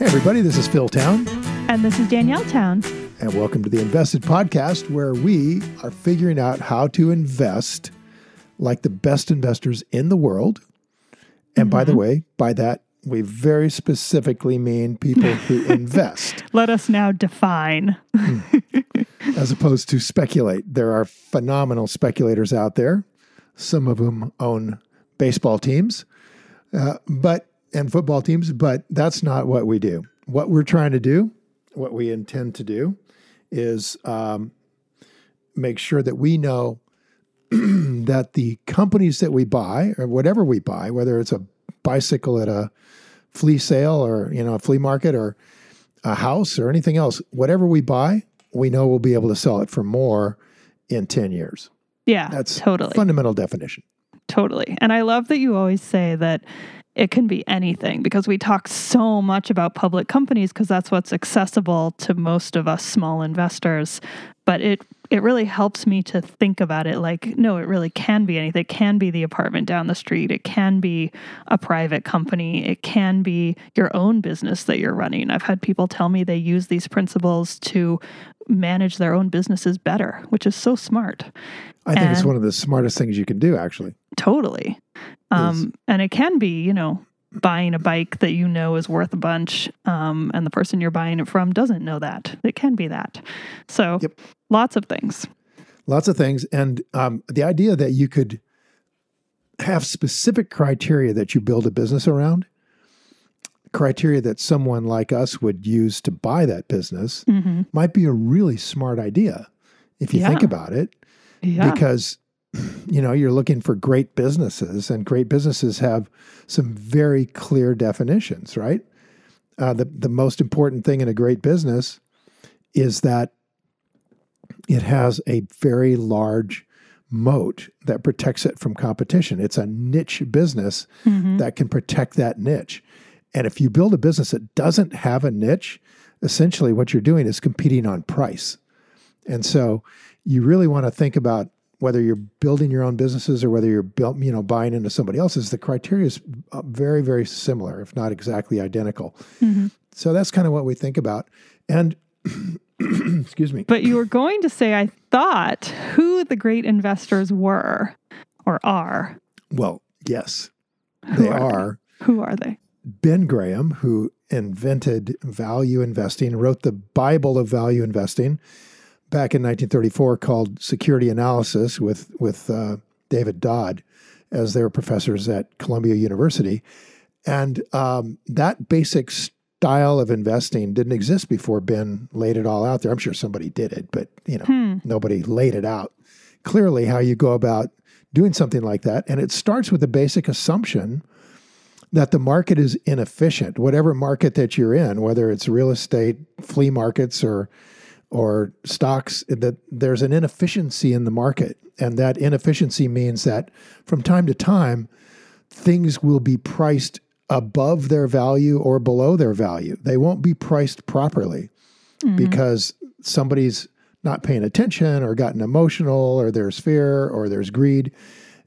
Hey everybody, this is Phil Town. And this is Danielle Town. And welcome to the Invested Podcast, where we are figuring out how to invest like the best investors in the world. And By the way, by that, we very specifically mean people who invest. Let us now define. As opposed to speculate. There are phenomenal speculators out there, some of whom own baseball teams, and football teams, but that's not what we do. What we're trying to do, what we intend to do, is make sure that we know that the companies that we buy, or whatever we buy, whether it's a bicycle at a flea sale or a flea market or a house or anything else, whatever we buy, we know we'll be able to sell it for more in 10 years. Yeah, that's totally fundamental definition. Totally. And I love that you always say that it can be anything, because we talk so much about public companies because that's what's accessible to most of us small investors. But it really helps me to think about it like, no, it really can be anything. It can be the apartment down the street. It can be a private company. It can be your own business that you're running. I've had people tell me they use these principles to manage their own businesses better, which is so smart. I think it's one of the smartest things you can do, actually. Totally. And it can be, buying a bike that is worth a bunch, and the person you're buying it from doesn't know that. It can be that. So yep. Lots of things. Lots of things. And the idea that you could have specific criteria that you build a business around, criteria that someone like us would use to buy that business, might be a really smart idea if you think about it. Yeah. Because you're looking for great businesses, and great businesses have some very clear definitions, right? The most important thing in a great business is that it has a very large moat that protects it from competition. It's a niche business that can protect that niche. And if you build a business that doesn't have a niche, essentially what you're doing is competing on price. And so you really want to think about whether you're building your own businesses or whether you're buying into somebody else's, the criteria is very, very similar, if not exactly identical. So that's kind of what we think about. And excuse me. But you were going to say, I thought, who the great investors were or are. Well, yes, they are. Who are they? Ben Graham, who invented value investing, wrote the Bible of value investing back in 1934, called Security Analysis with David Dodd, as they were professors at Columbia University. And that basic style of investing didn't exist before Ben laid it all out there. I'm sure somebody did it, but nobody laid it out clearly how you go about doing something like that. And it starts with the basic assumption that the market is inefficient, whatever market that you're in, whether it's real estate, flea markets, or stocks, that there's an inefficiency in the market. And that inefficiency means that from time to time, things will be priced above their value or below their value. They won't be priced properly because somebody's not paying attention or gotten emotional, or there's fear or there's greed,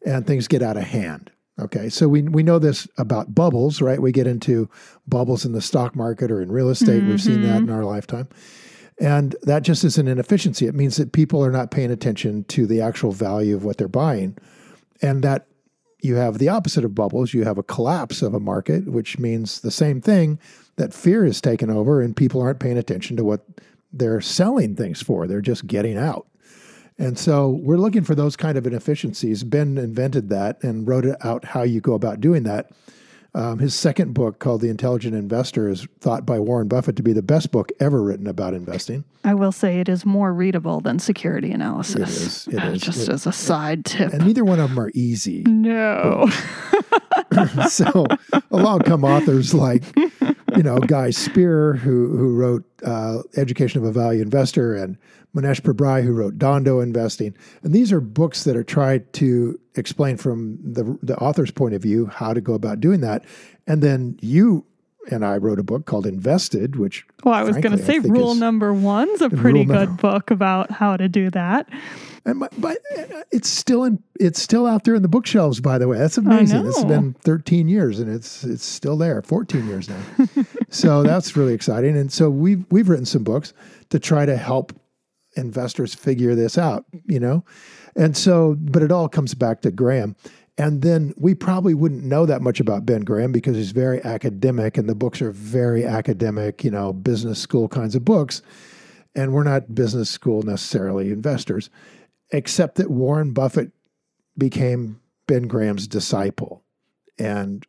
and things get out of hand. Okay, so we know this about bubbles, right? We get into bubbles in the stock market or in real estate. We've seen that in our lifetime. And that just is an inefficiency. It means that people are not paying attention to the actual value of what they're buying. And that you have the opposite of bubbles. You have a collapse of a market, which means the same thing, that fear is taken over and people aren't paying attention to what they're selling things for. They're just getting out. And so we're looking for those kind of inefficiencies. Ben invented that and wrote out how you go about doing that. His second book, called The Intelligent Investor, is thought by Warren Buffett to be the best book ever written about investing. I will say it is more readable than Security Analysis. It is. Just as a side tip. And neither one of them are easy. No. So along come authors like, you know, Guy Spier, who wrote Education of a Value Investor, and Mohnish Pabrai, who wrote Dhandho Investing. And these are books that are tried to explain from the author's point of view how to go about doing that. And then you and I wrote a book called Invested, which, well, I was going to say Rule Number One's a pretty good book about how to do that. And but it's still out there in the bookshelves, by the way. That's amazing. It's been 13 years and it's still there, 14 years now. So that's really exciting. And so we've written some books to try to help investors figure this out, you know? And so, but it all comes back to Graham. And then we probably wouldn't know that much about Ben Graham because he's very academic and the books are very academic, you know, business school kinds of books. And we're not business school necessarily investors, except that Warren Buffett became Ben Graham's disciple and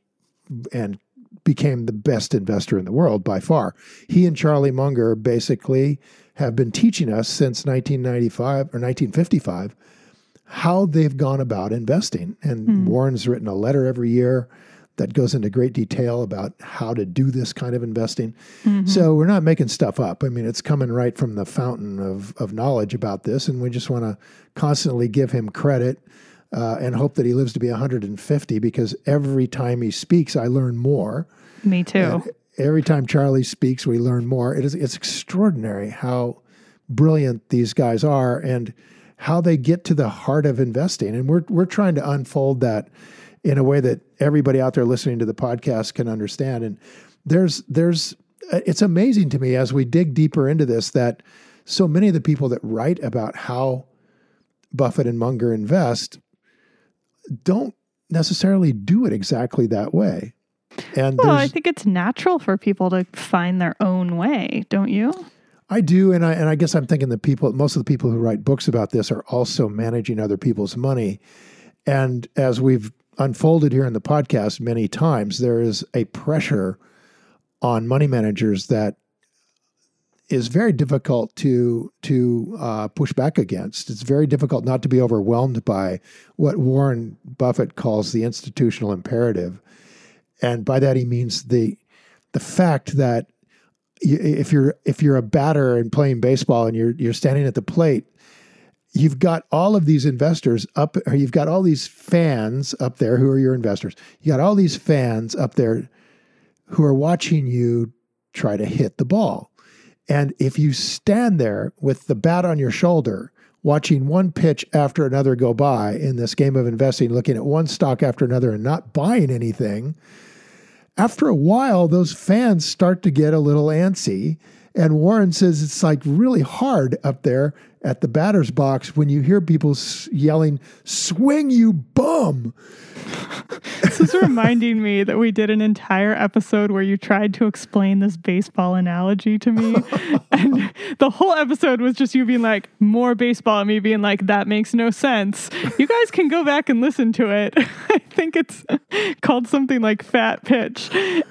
became the best investor in the world by far. He and Charlie Munger basically have been teaching us since 1995 or 1955 how they've gone about investing. And Warren's written a letter every year that goes into great detail about how to do this kind of investing. Mm-hmm. So we're not making stuff up. I mean, it's coming right from the fountain of knowledge about this. And we just want to constantly give him credit and hope that he lives to be 150, because every time he speaks, I learn more. Me too. And every time Charlie speaks, we learn more. It's extraordinary how brilliant these guys are and how they get to the heart of investing. And we're trying to unfold that in a way that everybody out there listening to the podcast can understand. And it's amazing to me as we dig deeper into this that so many of the people that write about how Buffett and Munger invest don't necessarily do it exactly that way. And well, I think it's natural for people to find their own way, don't you? I do, and I guess I'm thinking most of the people who write books about this are also managing other people's money. And as we've unfolded here in the podcast many times, there is a pressure on money managers that is very difficult to push back against. It's very difficult not to be overwhelmed by what Warren Buffett calls the institutional imperative. And by that he means the fact that if you're a batter and playing baseball and you're standing at the plate, you've got all of these investors up, or you've got all these fans up there who are your investors. You got all these fans up there who are watching you try to hit the ball. And if you stand there with the bat on your shoulder, watching one pitch after another go by in this game of investing, looking at one stock after another and not buying anything, after a while, those fans start to get a little antsy. And Warren says it's like really hard up there at the batter's box when you hear people yelling, "Swing, you bum!" This is reminding me that we did an entire episode where you tried to explain this baseball analogy to me. And the whole episode was just you being like, more baseball, and me being like, that makes no sense. You guys can go back and listen to it. I think it's called something like Fat Pitch. That's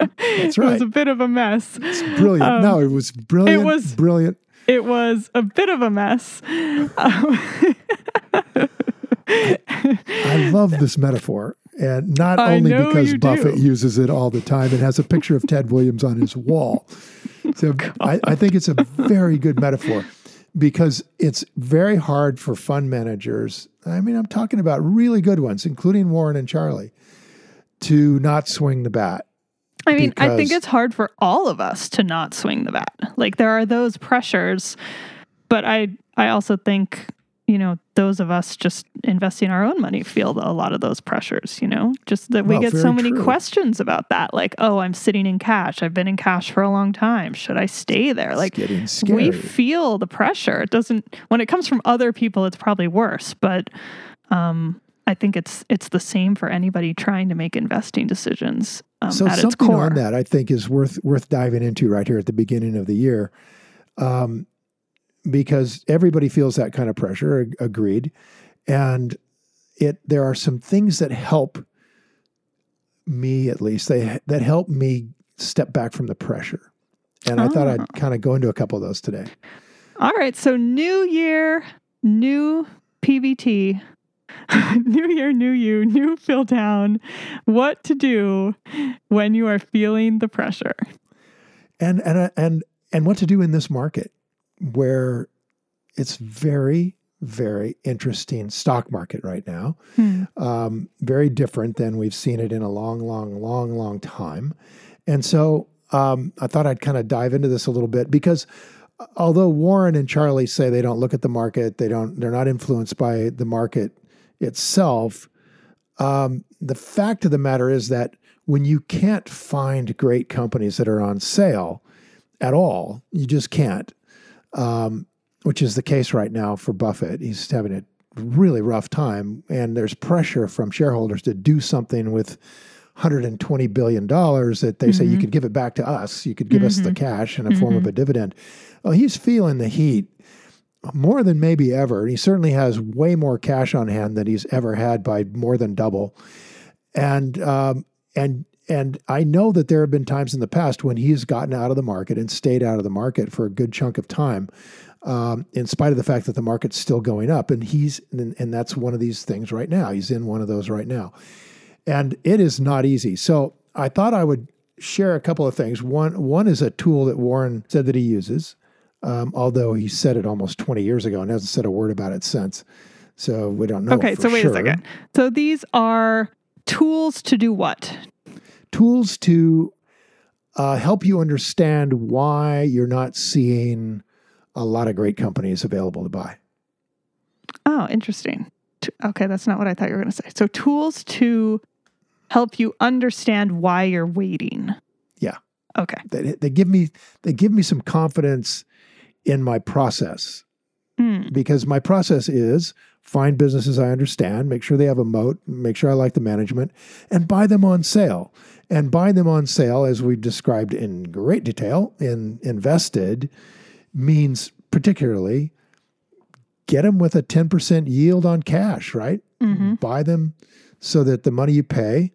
right. It was a bit of a mess. It's brilliant. It was brilliant. It was brilliant. It was a bit of a mess. I love this metaphor, and not only because Buffett uses it all the time and has a picture of Ted Williams on his wall. So I think it's a very good metaphor because it's very hard for fund managers. I mean, I'm talking about really good ones, including Warren and Charlie, to not swing the bat. I mean, I think it's hard for all of us to not swing the bat. Like, there are those pressures, but I also think, you know, those of us just investing our own money feel a lot of those pressures, you know, just that we get so many questions about that. Like, oh, I'm sitting in cash. I've been in cash for a long time. Should I stay there? Like, we feel the pressure. It doesn't, when it comes from other people, it's probably worse, but, I think it's the same for anybody trying to make investing decisions at its core. So something on that I think is worth diving into right here at the beginning of the year, because everybody feels that kind of pressure, agreed. And there are some things that help me, at least, that help me step back from the pressure. And I thought I'd kind of go into a couple of those today. All right, so new year, new PBT. New year, new you, new fill down, what to do when you are feeling the pressure. And what to do in this market where it's very, very interesting stock market right now. Very different than we've seen it in a long, long, long, long time. And so I thought I'd kind of dive into this a little bit because although Warren and Charlie say they don't look at the market, they're not influenced by the market itself. The fact of the matter is that when you can't find great companies that are on sale at all, you just can't. Which is the case right now for Buffett. He's having a really rough time, and there's pressure from shareholders to do something with $120 billion that they say, you could give it back to us. You could give us the cash in a form of a dividend. Oh, he's feeling the heat more than maybe ever. And he certainly has way more cash on hand than he's ever had by more than double. And I know that there have been times in the past when he's gotten out of the market and stayed out of the market for a good chunk of time, in spite of the fact that the market's still going up. And and that's one of these things right now. He's in one of those right now. And it is not easy. So I thought I would share a couple of things. One is a tool that Warren said that he uses, although he said it almost 20 years ago and hasn't said a word about it since. So we don't know. Okay, so wait a second. So these are tools to do what? Tools to help you understand why you're not seeing a lot of great companies available to buy. Oh, interesting. Okay, that's not what I thought you were going to say. So tools to help you understand why you're waiting. Yeah. Okay. They give me some confidence in my process. Because my process is find businesses I understand, make sure they have a moat, make sure I like the management, and buy them on sale. And buy them on sale, as we've described in great detail in Invested, means particularly get them with a 10% yield on cash, right? Buy them so that the money you pay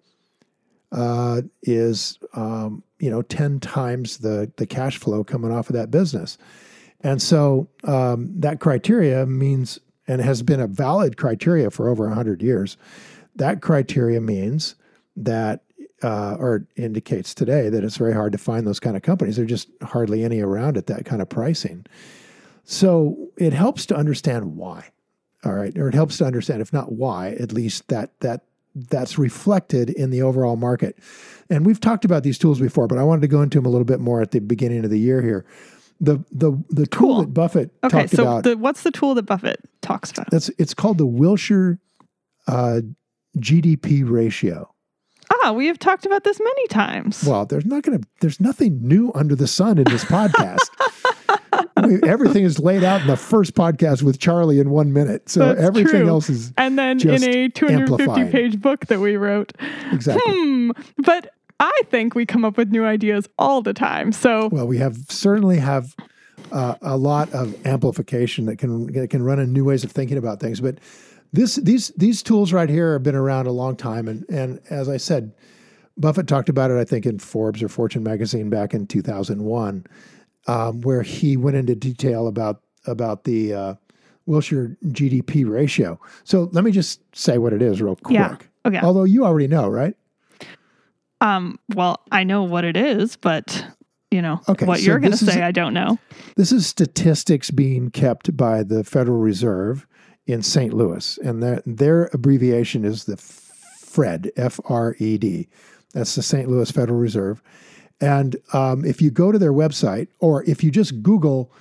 is 10 times the cash flow coming off of that business. And so that criteria means, and has been a valid criteria for over 100 years, that criteria means that, or indicates today that it's very hard to find those kind of companies. There are just hardly any around at that kind of pricing. So it helps to understand why, all right? Or it helps to understand, if not why, at least that's reflected in the overall market. And we've talked about these tools before, but I wanted to go into them a little bit more at the beginning of the year here. The tool that Buffett talked about. Okay, so what's the tool that Buffett talks about? It's called the Wilshire GDP ratio. We have talked about this many times. Well, there's nothing new under the sun in this podcast. Everything is laid out in the first podcast with Charlie in 1 minute. So that's everything true. Else is and then just in a 250-page book that we wrote. Exactly. But I think we come up with new ideas all the time. So well, we certainly have a lot of amplification that can run in new ways of thinking about things. But these tools right here have been around a long time. And as I said, Buffett talked about it, I think, in Forbes or Fortune magazine back in 2001, where he went into detail about the Wilshire GDP ratio. So let me just say what it is real quick. Yeah. Okay. Although you already know, right? Well, I know what it is, but what you're going to say, I don't know. This is statistics being kept by the Federal Reserve in St. Louis, and their abbreviation is the FRED, F-R-E-D. That's the St. Louis Federal Reserve. And if you go to their website, or if you just Google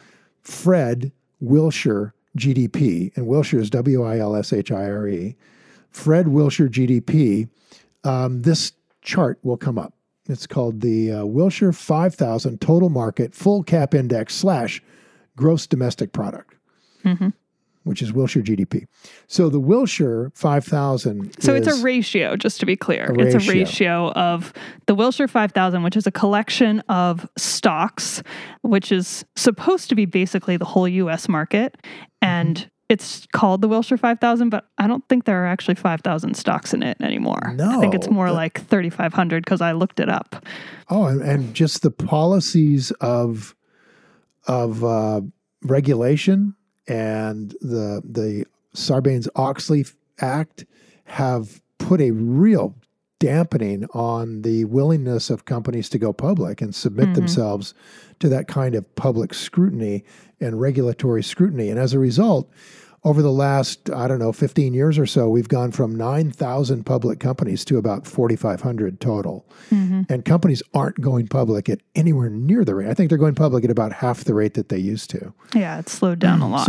FRED Wilshire GDP, and Wilshire is W-I-L-S-H-I-R-E, FRED Wilshire GDP, this chart will come up. It's called the Wilshire 5000 Total Market Full Cap Index / Gross Domestic Product, which is Wilshire GDP. So the Wilshire 5000. So it's a ratio, just to be clear. It's a ratio of the Wilshire 5000, which is a collection of stocks, which is supposed to be basically the whole U.S. market. And it's called the Wilshire 5000, but I don't think there are actually 5,000 stocks in it anymore. No. I think it's more like 3,500 because I looked it up. Oh, and just the policies of regulation and the Sarbanes-Oxley act have put a real dampening on the willingness of companies to go public and submit themselves to that kind of public scrutiny and regulatory scrutiny. And as a result, over the last, 15 years or so, we've gone from 9,000 public companies to about 4,500 total. And companies aren't going public at anywhere near the rate. I think they're going public at about half the rate that they used to. Yeah, it's slowed down a lot.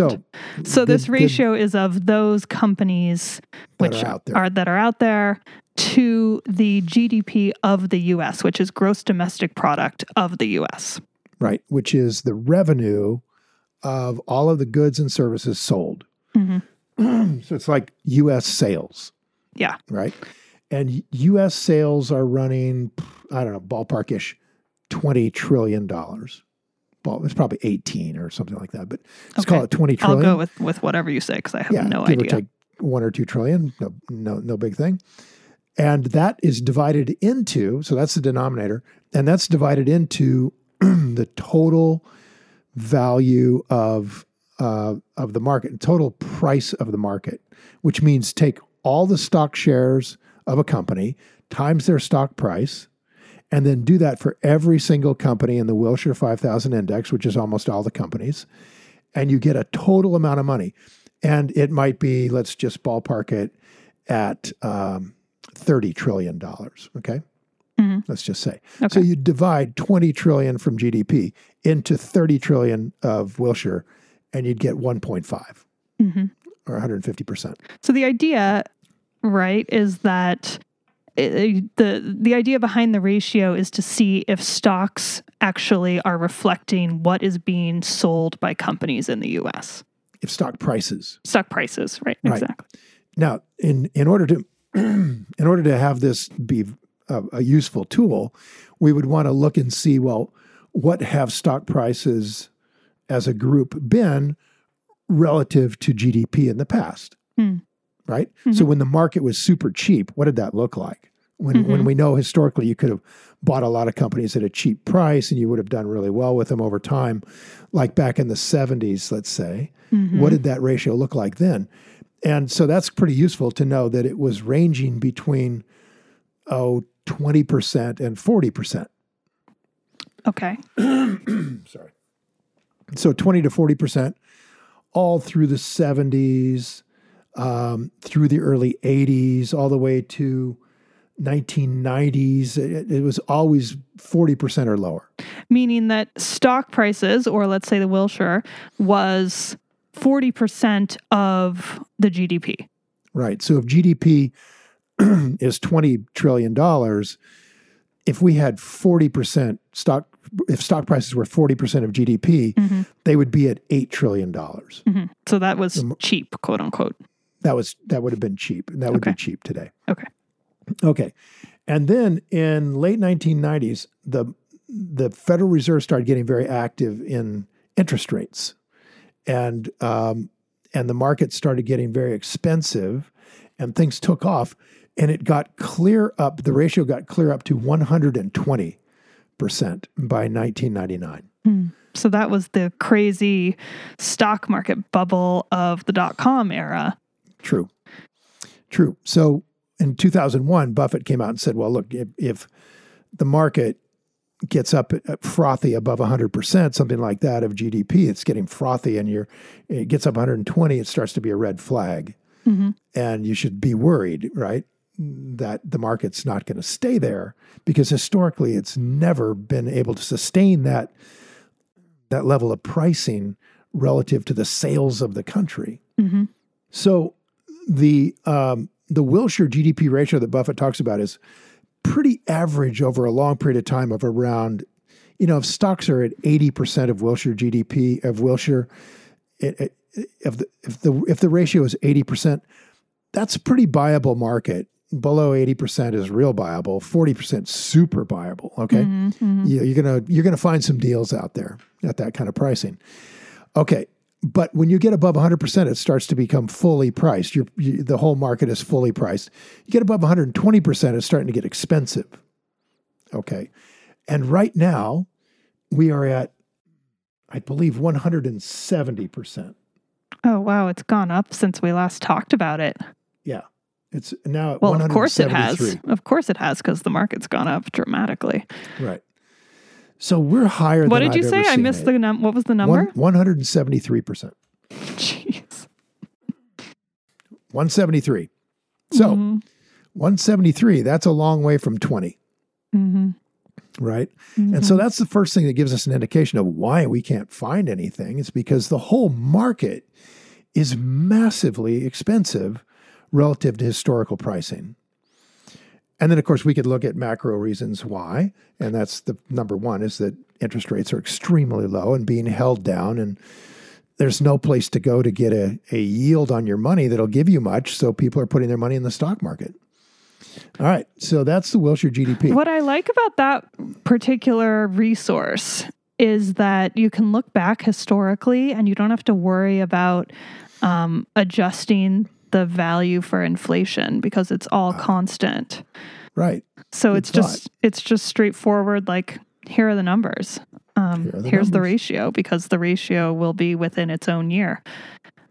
So this ratio is of those companies that are out there to the GDP of the U.S., which is gross domestic product of the U.S. Right, which is the revenue of all of the goods and services sold. So it's like U.S. sales. Yeah. Right? And U.S. sales are running, ballparkish $20 trillion. It's probably 18 or something like that, but let's call it 20 trillion. I'll go with whatever you say because I have no idea. Give or take 1 or 2 trillion, no big thing. And that is divided into, so that's the denominator, and that's divided into the total value of the market, total price of the market, which means take all the stock shares of a company times their stock price, and then do that for every single company in the Wilshire 5000 index, which is almost all the companies, and you get a total amount of money. And it might be, let's just ballpark it at $30 trillion, okay? Let's just say. Okay. So you divide 20 trillion from GDP into 30 trillion of Wilshire, and you'd get 1.5 or 150%. So the idea, right, is that the idea behind the ratio is to see if stocks actually are reflecting what is being sold by companies in the U.S. If stock prices. Stock prices, right. Exactly. Now, in order to have this be a useful tool, we would want to look and see, well, what have stock prices as a group been relative to GDP in the past, right? So when the market was super cheap, what did that look like? When we know historically you could have bought a lot of companies at a cheap price and you would have done really well with them over time, like back in the 70s, let's say, what did that ratio look like then? And so that's pretty useful to know that it was ranging between 20% and 40%. Okay. Sorry. So 20 to 40% all through the 70s, through the early 80s, all the way to 1990s. It was always 40% or lower. Meaning that stock prices, or let's say the Wilshire, was 40% of the GDP. Right. So if GDP is $20 trillion, if we had 40% stock, if stock prices were 40% of GDP, they would be at $8 trillion. So that was cheap, quote unquote. That would have been cheap, and that would be cheap today. Okay. And then in late 1990s, the Federal Reserve started getting very active in interest rates, and the market started getting very expensive, and things took off, and it got clear up, the ratio got clear up to 120% by 1999. So that was the crazy stock market bubble of the dot-com era. True. So in 2001, Buffett came out and said, well, look, if the market gets up frothy above 100%, something like that of GDP, it's getting frothy, and it gets up 120, it starts to be a red flag. And you should be worried, right, that the market's not going to stay there, because historically it's never been able to sustain that level of pricing relative to the sales of the country. So the Wilshire GDP ratio that Buffett talks about is pretty average over a long period of time of around, if stocks are at 80% of Wilshire GDP, of Wilshire, if the ratio is 80%, that's a pretty buyable market. Below 80% is real buyable. 40% super buyable. Okay, you're gonna find some deals out there at that kind of pricing. Okay, but when you get above 100%, it starts to become fully priced. The whole market is fully priced. You get above 120%, it's starting to get expensive. Okay, and right now we are at, I believe, 170%. Oh, wow. It's gone up since we last talked about it. Yeah. It's now at 173. Of course it has, because the market's gone up dramatically. Right. So we're higher than I've ever seen. What did you say? I missed the number. What was the number? 173%. Jeez. 173. So 173, that's a long way from 20. Mm-hmm. Right? Mm-hmm. And so that's the first thing that gives us an indication of why we can't find anything. It's because the whole market is massively expensive relative to historical pricing. And then, of course, we could look at macro reasons why. And that's the number one, is that interest rates are extremely low and being held down. And there's no place to go to get a yield on your money that'll give you much. So people are putting their money in the stock market. All right. So that's the Wilshire GDP. What I like about that particular resource is that you can look back historically and you don't have to worry about adjusting the value for inflation because it's all constant. Right. So it's just straightforward, like, here are the numbers. Here's the ratio, because the ratio will be within its own year.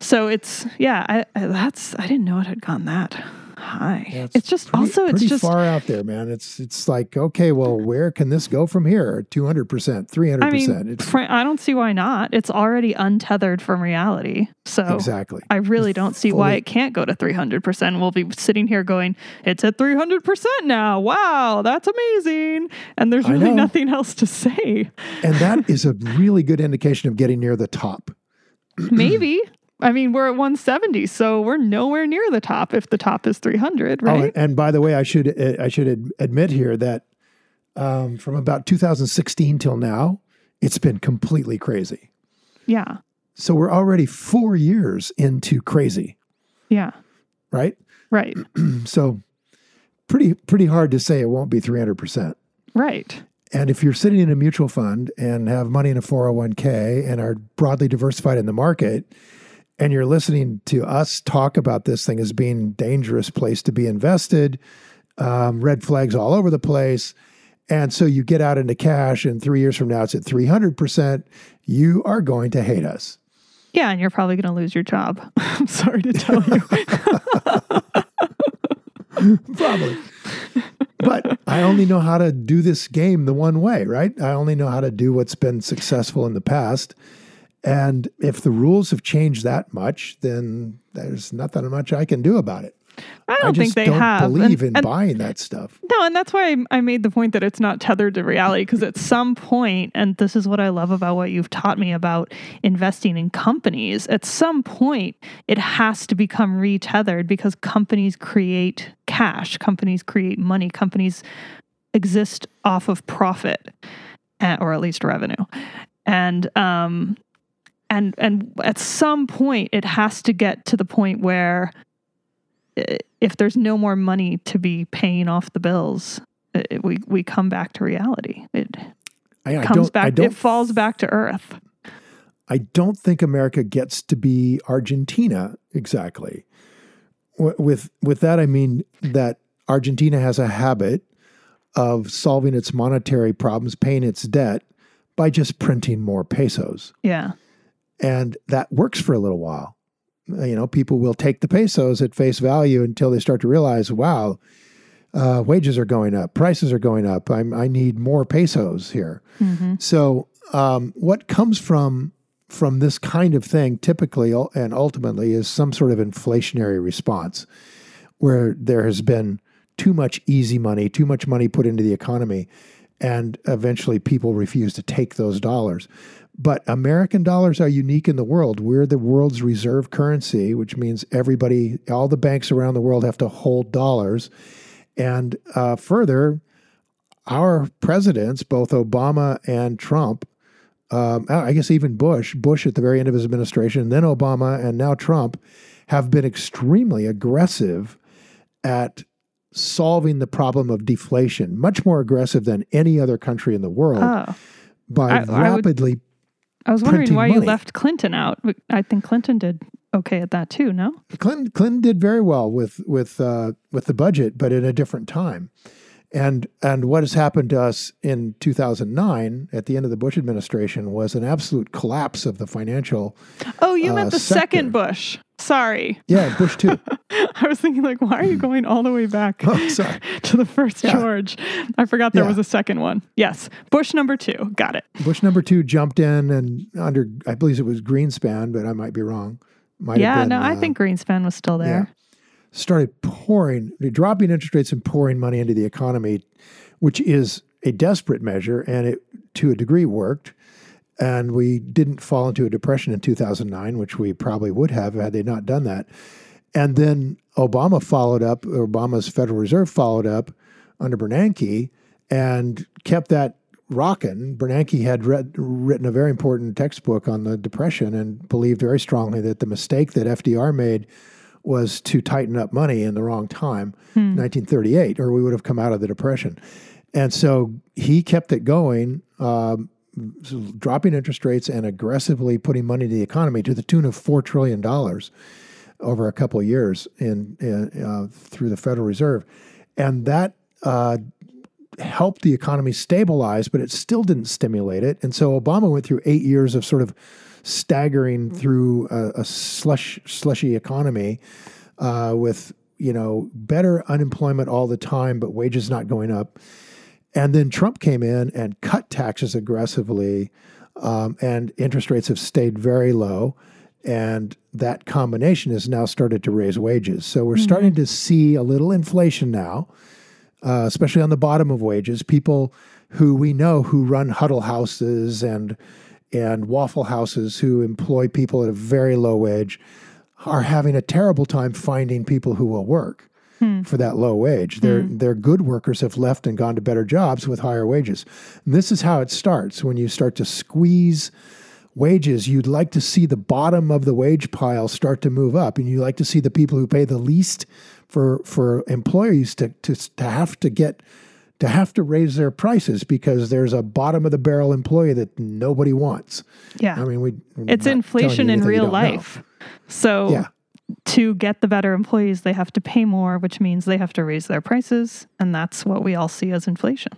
So it's, I didn't know it had gone that high. Yeah, it's just pretty, also, it's just far out there, man. It's like, okay, well, where can this go from here? 200%, 300%. I mean, I don't see why not. It's already untethered from reality. So exactly. I really don't see why it can't go to 300%. We'll be sitting here going, it's at 300% now. Wow, that's amazing. And there's really nothing else to say. And that is a really good indication of getting near the top. Maybe. I mean, we're at 170, so we're nowhere near the top if the top is 300, right? Oh, and by the way, I should admit here that from about 2016 till now, it's been completely crazy. Yeah. So we're already 4 years into crazy. Yeah. Right? Right. So pretty hard to say it won't be 300%. Right. And if you're sitting in a mutual fund and have money in a 401k and are broadly diversified in the market, and you're listening to us talk about this thing as being a dangerous place to be invested, red flags all over the place. And so you get out into cash and 3 years from now, it's at 300%. You are going to hate us. Yeah. And you're probably going to lose your job. I'm sorry to tell you. Probably. But I only know how to do this game the one way, right? I only know how to do what's been successful in the past. And if the rules have changed that much, then there's nothing much I can do about it. I don't think they buying that stuff. No, and that's why I made the point that it's not tethered to reality, because at some point, and this is what I love about what you've taught me about investing in companies, at some point it has to become retethered, because companies create cash, companies create money, companies exist off of profit, or at least revenue. And at some point it has to get to the point where if there's no more money to be paying off the bills, we come back to reality. It falls back to earth. I don't think America gets to be Argentina exactly. With that, I mean that Argentina has a habit of solving its monetary problems, paying its debt, by just printing more pesos. Yeah. And that works for a little while. You know, people will take the pesos at face value until they start to realize, wow, wages are going up, prices are going up. I need more pesos here. Mm-hmm. So what comes from this kind of thing typically and ultimately is some sort of inflationary response where there has been too much easy money, too much money put into the economy. And eventually people refuse to take those dollars. But American dollars are unique in the world. We're the world's reserve currency, which means everybody, all the banks around the world have to hold dollars. And further, our presidents, both Obama and Trump, I guess even Bush at the very end of his administration, then Obama and now Trump, have been extremely aggressive at solving the problem of deflation, much more aggressive than any other country in the world by rapidly I was wondering why you left Clinton out. I think Clinton did okay at that too, no? Clinton did very well with the budget, but at a different time. And what has happened to us in 2009 at the end of the Bush administration was an absolute collapse of the financial Oh, you meant the sector. Second Bush. Sorry. Yeah, Bush 2. I was thinking like, why are you going all the way back to the first George? I forgot there was a second one. Yes. Bush number 2. Got it. Bush number 2 jumped in and under, I believe it was Greenspan, but I might be wrong. I think Greenspan was still there. Yeah. Started dropping interest rates and pouring money into the economy, which is a desperate measure, and it, to a degree, worked. And we didn't fall into a depression in 2009, which we probably would have had they not done that. And then Obama's Federal Reserve followed up under Bernanke and kept that rocking. Bernanke had written a very important textbook on the Depression and believed very strongly that the mistake that FDR made was to tighten up money in the wrong time, 1938, or we would have come out of the Depression. And so he kept it going, dropping interest rates and aggressively putting money into the economy to the tune of $4 trillion over a couple of years in through the Federal Reserve. And that helped the economy stabilize, but it still didn't stimulate it. And so Obama went through 8 years of sort of staggering through a slushy economy with, better unemployment all the time, but wages not going up. And then Trump came in and cut taxes aggressively, and interest rates have stayed very low. And that combination has now started to raise wages. So we're starting to see a little inflation now, especially on the bottom of wages. People who we know who run huddle houses and waffle houses, who employ people at a very low wage, are having a terrible time finding people who will work for that low wage. Their good workers have left and gone to better jobs with higher wages. And this is how it starts. When you start to squeeze wages, you'd like to see the bottom of the wage pile start to move up, and you like to see the people who pay the least for employees to have to raise their prices, because there's a bottom of the barrel employee that nobody wants. Yeah. I mean, it's inflation in real life. So to get the better employees, they have to pay more, which means they have to raise their prices. And that's what we all see as inflation.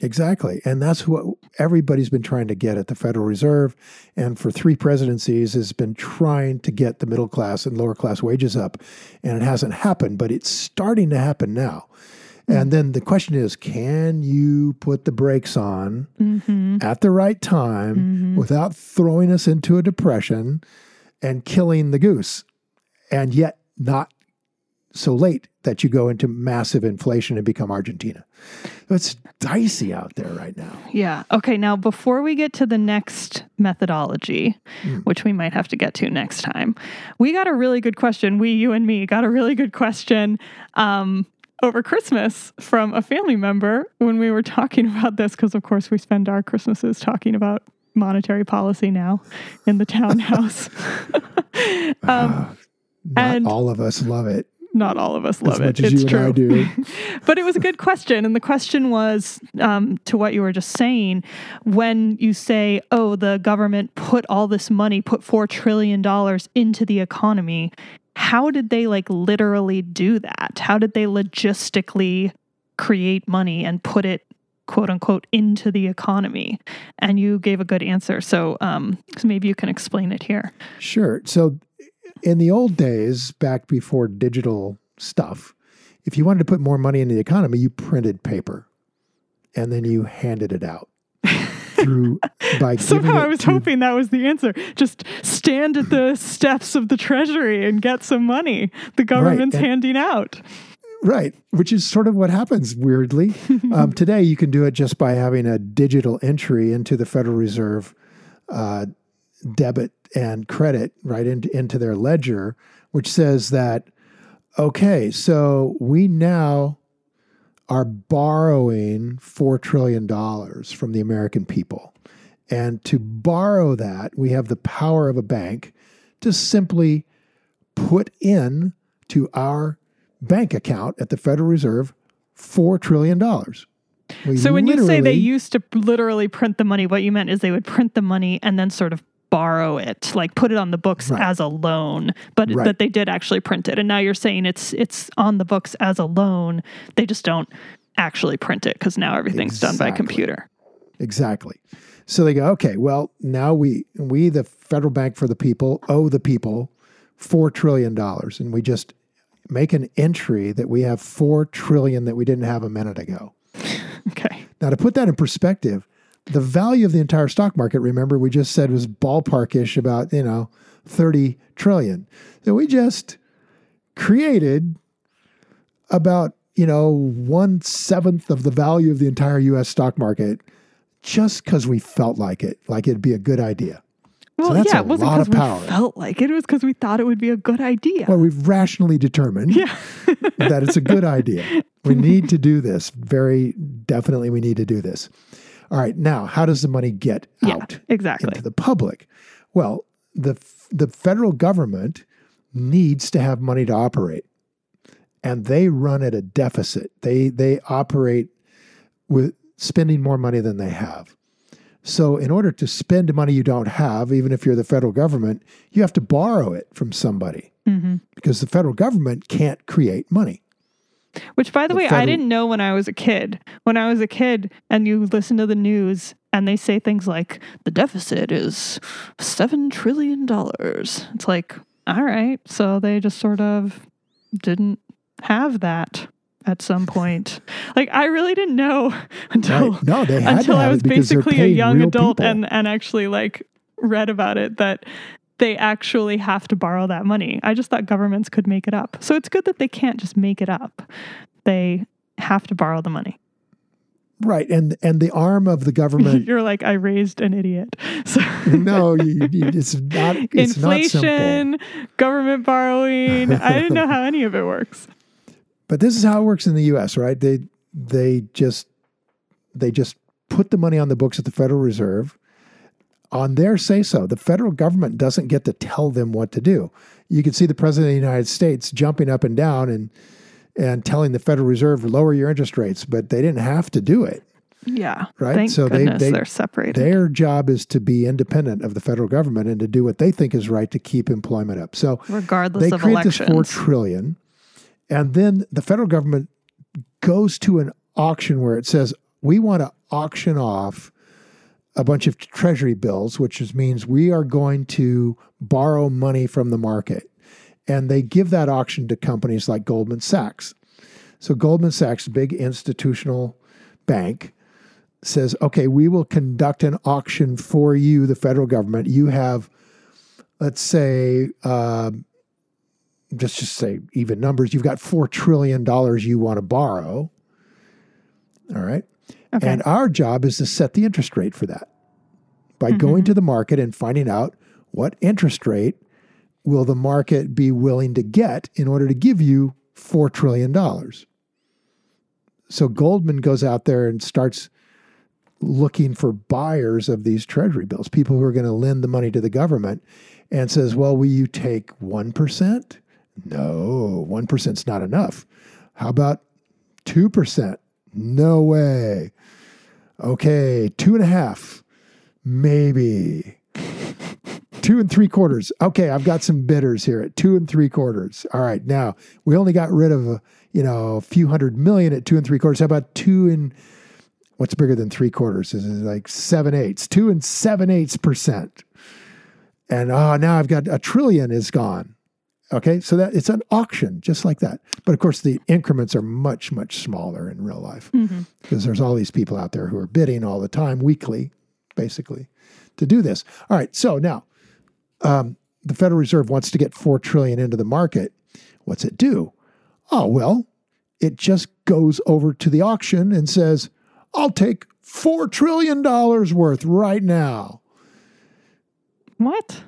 Exactly. And that's what everybody's been trying to get at the Federal Reserve. And for 3 presidencies has been trying to get the middle class and lower class wages up. And it hasn't happened, but it's starting to happen now. And then the question is, can you put the brakes on at the right time without throwing us into a depression and killing the goose, and yet not so late that you go into massive inflation and become Argentina? So it's dicey out there right now. Yeah. Okay. Now, before we get to the next methodology, which we might have to get to next time, we got a really good question. You and me got a really good question over Christmas from a family member when we were talking about this, because of course we spend our Christmases talking about monetary policy now in the townhouse. Not all of us love it. Not all of us love it. It's true. But it was a good question. And the question was, to what you were just saying, when you say, oh, the government put all this money, put $4 trillion into the economy, how did they literally do that? How did they logistically create money and put it, quote unquote, into the economy? And you gave a good answer. So, maybe you can explain it here. Sure. So in the old days, back before digital stuff, if you wanted to put more money into the economy, you printed paper and then you handed it out. Somehow I was hoping that was the answer. Just stand at the steps of the Treasury and get some money the government's handing out. Right, which is sort of what happens, weirdly. Today, you can do it just by having a digital entry into the Federal Reserve debit and credit, right, into their ledger, which says that, okay, so we now are borrowing $4 trillion from the American people. And to borrow that, we have the power of a bank to simply put in to our bank account at the Federal Reserve $4 trillion. So when you say they used to literally print the money, what you meant is they would print the money and then sort of borrow it, put it on the books as a loan, but that they did actually print it. And now you're saying it's on the books as a loan. They just don't actually print it because now everything's done by computer. Exactly. So they go, okay, well, now we the Federal Bank for the People, owe the people $4 trillion. And we just make an entry that we have $4 trillion that we didn't have a minute ago. Okay. Now, to put that in perspective, the value of the entire stock market, remember, we just said was ballparkish about, $30 trillion. So we just created about, 1/7 of the value of the entire U.S. stock market just because we felt like it'd be a good idea. Well, so that's it wasn't because we felt like it. It was because we thought it would be a good idea. Well, we've rationally determined that it's a good idea. We need to do this. Very definitely we need to do this. All right, now, how does the money get out into the public? Well, the federal government needs to have money to operate, and they run at a deficit. They operate with spending more money than they have. So in order to spend money you don't have, even if you're the federal government, you have to borrow it from somebody because the federal government can't create money. Which, by the way, I didn't know when I was a kid. When I was a kid and you listen to the news and they say things like, the deficit is $7 trillion. It's like, all right. So they just sort of didn't have that at some point. Like, I really didn't know until I was basically a young adult and actually read about it, that they actually have to borrow that money. I just thought governments could make it up. So it's good that they can't just make it up. They have to borrow the money. Right. And the arm of the government... You're like, I raised an idiot. So no, it's inflation, not simple. Government borrowing. I didn't know how any of it works. But this is how it works in the U.S., right? They just put the money on the books at the Federal Reserve on their say-so. The federal government doesn't get to tell them what to do. You can see the President of the United States jumping up and down and telling the Federal Reserve, lower your interest rates, but they didn't have to do it. Yeah. Right? Thank goodness they're separated. Their job is to be independent of the federal government and to do what they think is right to keep employment up. So regardless of elections. They create this $4 trillion, and then the federal government goes to an auction where it says, we want to auction off a bunch of treasury bills, which just means we are going to borrow money from the market. And they give that auction to companies like Goldman Sachs. So Goldman Sachs, big institutional bank, says, okay, we will conduct an auction for you, the federal government. You have, let's say, just say even numbers, you've got $4 trillion you want to borrow. All right. Okay. And our job is to set the interest rate for that by going to the market and finding out what interest rate will the market be willing to get in order to give you $4 trillion. So Goldman goes out there and starts looking for buyers of these treasury bills, people who are going to lend the money to the government, and says, well, will you take 1%? No, 1%'s not enough. How about 2%? No way. Okay, 2.5, maybe. 2 3/4. Okay, I've got some bidders here at 2 3/4. All right, now we only got rid of a few hundred million at 2 3/4. How about 2 and what's bigger than 3/4? Is it 7/8? 2 7/8%. And now I've got $1 trillion is gone. Okay, so that it's an auction, just like that. But of course, the increments are much, much smaller in real life because there's all these people out there who are bidding all the time, weekly, basically, to do this. All right, so now the Federal Reserve wants to get $4 trillion into the market. What's it do? Oh, well, it just goes over to the auction and says, I'll take $4 trillion worth right now. What?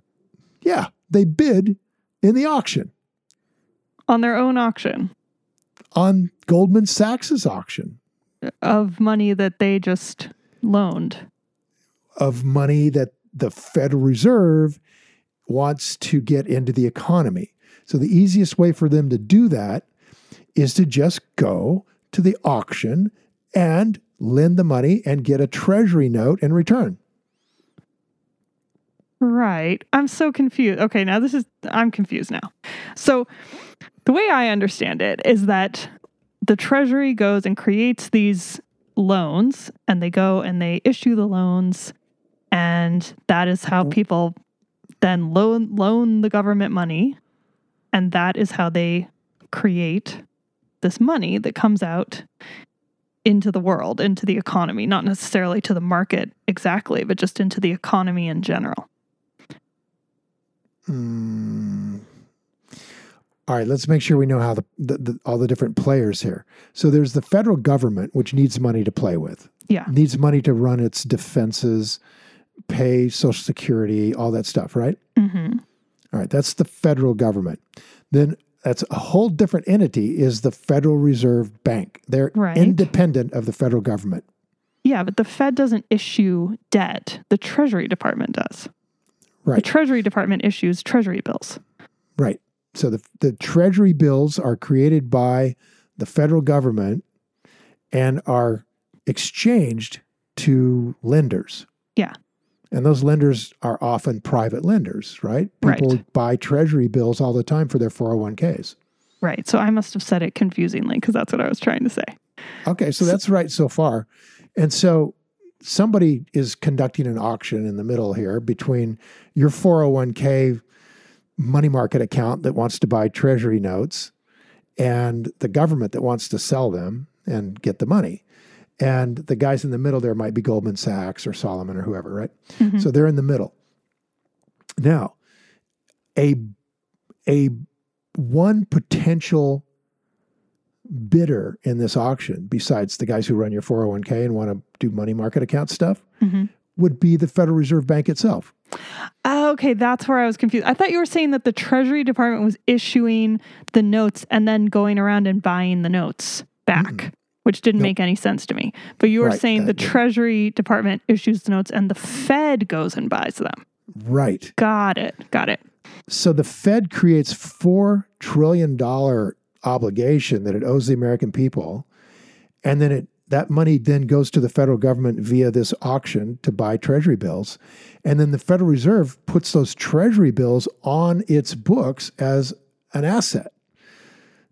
Yeah, they bid in the auction. On their own auction? On Goldman Sachs's auction. Of money that they just loaned. Of money that the Federal Reserve wants to get into the economy. So the easiest way for them to do that is to just go to the auction and lend the money and get a treasury note in return. Right. I'm so confused. Okay, now I'm confused now. So the way I understand it is that the Treasury goes and creates these loans, and they go and they issue the loans, and that is how people then loan the government money, and that is how they create this money that comes out into the world, into the economy, not necessarily to the market exactly, but just into the economy in general. All right, let's make sure we know how all the different players here. So there's the federal government, which needs money to play with. Yeah. Needs money to run its defenses, pay Social Security, all that stuff, right? Mm-hmm. All right, that's the federal government. Then that's a whole different entity is the Federal Reserve Bank. They're independent of the federal government. Yeah, but the Fed doesn't issue debt. The Treasury Department does. Right. The Treasury Department issues Treasury bills. Right. So the Treasury bills are created by the federal government and are exchanged to lenders. Yeah. And those lenders are often private lenders, right? People buy Treasury bills all the time for their 401ks. Right. So I must have said it confusingly because that's what I was trying to say. Okay. So that's right so far. And so somebody is conducting an auction in the middle here between your 401k money market account that wants to buy Treasury notes and the government that wants to sell them and get the money. And the guys in the middle there might be Goldman Sachs or Salomon or whoever, right? Mm-hmm. So they're in the middle. Now, a one potential bidder in this auction, besides the guys who run your 401k and want to do money market account stuff, mm-hmm. would be the Federal Reserve Bank itself. Okay, that's where I was confused. I thought you were saying that the Treasury Department was issuing the notes and then going around and buying the notes back, mm-hmm. which didn't make any sense to me. But you were saying the Treasury Department issues the notes and the Fed goes and buys them. Right. Got it. So the Fed creates $4 trillion obligation that it owes the American people, and then that money then goes to the federal government via this auction to buy Treasury bills. And then the Federal Reserve puts those Treasury bills on its books as an asset.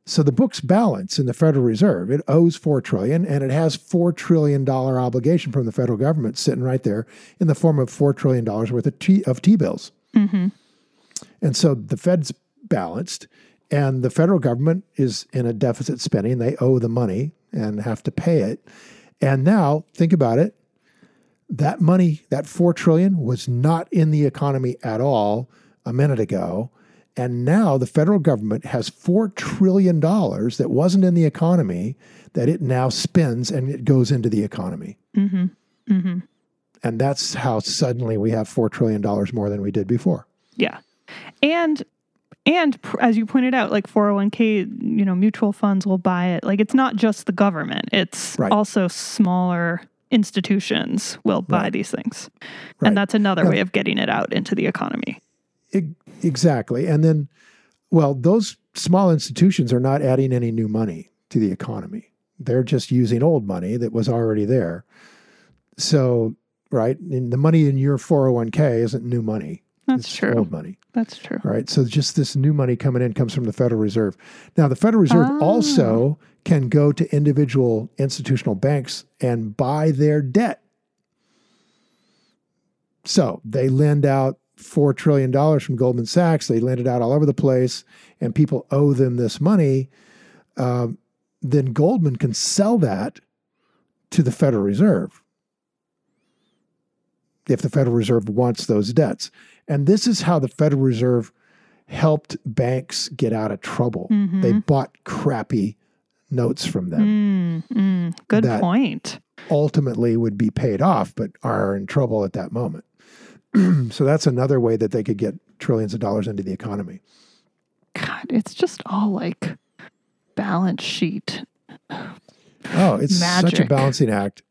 So the books balance in the Federal Reserve. It owes $4 trillion, and it has $4 trillion obligation from the federal government sitting right there in the form of $4 trillion worth of T-bills. Mm-hmm. And so the Fed's balanced, and the federal government is in a deficit spending. They owe the money and have to pay it. And now, think about it, that money, that $4 trillion was not in the economy at all a minute ago. And now the federal government has $4 trillion that wasn't in the economy that it now spends and it goes into the economy. Mm-hmm. Mm-hmm. And that's how suddenly we have $4 trillion more than we did before. Yeah. And as you pointed out, like 401k, mutual funds will buy it. Like, it's not just the government. It's also smaller institutions will buy these things. Right. And that's another way of getting it out into the economy. Exactly. And then, those small institutions are not adding any new money to the economy. They're just using old money that was already there. So, and the money in your 401k isn't new money. That's true. Old money. That's true. All right. So just this new money coming in comes from the Federal Reserve. Now, the Federal Reserve also can go to individual institutional banks and buy their debt. So they lend out $4 trillion from Goldman Sachs. They lend it out all over the place, and people owe them this money. Then Goldman can sell that to the Federal Reserve if the Federal Reserve wants those debts. And this is how the Federal Reserve helped banks get out of trouble. Mm-hmm. They bought crappy notes from them. Good point. Ultimately would be paid off, but are in trouble at that moment. So that's another way that they could get trillions of dollars into the economy. God, it's just all like balance sheet. Oh, it's magic. Such a balancing act.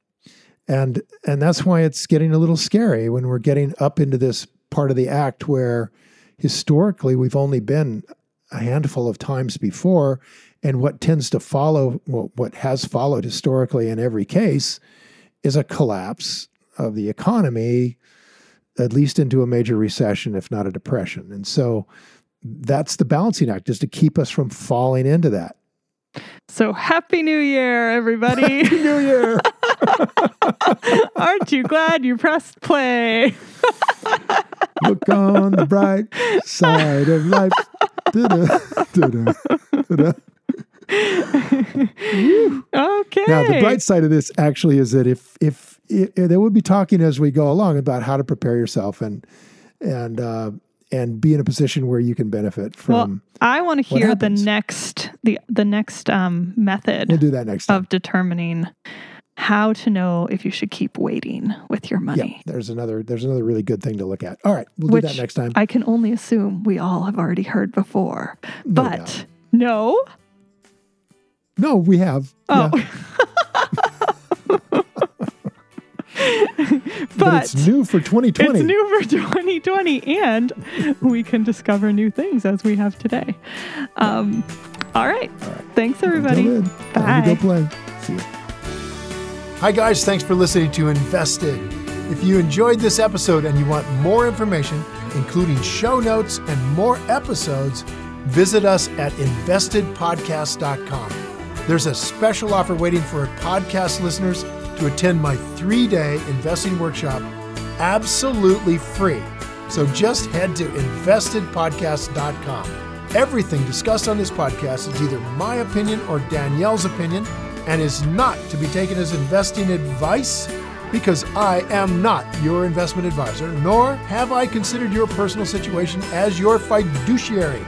And that's why it's getting a little scary when we're getting up into this part of the act where historically we've only been a handful of times before, and what tends to follow, what has followed historically in every case, is a collapse of the economy, at least into a major recession, if not a depression. And so that's the balancing act, is to keep us from falling into that. So Happy New Year, everybody. Happy New Year. Aren't you glad you pressed play? Look on the bright side of life. Da-da, da-da, da-da. Okay. Now, the bright side of this actually is that if they will be talking as we go along about how to prepare yourself and be in a position where you can benefit from. Well, I want to hear the next method. We'll do that next time. Of determining how to know if you should keep waiting with your money. Yeah, there's another really good thing to look at. All right, we'll do that next time. I can only assume we all have already heard before, but no. No, we have. Oh. Yeah. But it's new for 2020. It's new for 2020, and we can discover new things as we have today. All right. Thanks, everybody. Bye. Go play. See you. Hi, guys. Thanks for listening to Invested. If you enjoyed this episode and you want more information, including show notes and more episodes, visit us at investedpodcast.com. There's a special offer waiting for podcast listeners to attend my 3-day investing workshop absolutely free. So just head to investedpodcast.com. Everything discussed on this podcast is either my opinion or Danielle's opinion and is not to be taken as investing advice, because I am not your investment advisor, nor have I considered your personal situation as your fiduciary.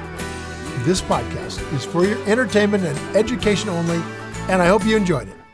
This podcast is for your entertainment and education only, and I hope you enjoyed it.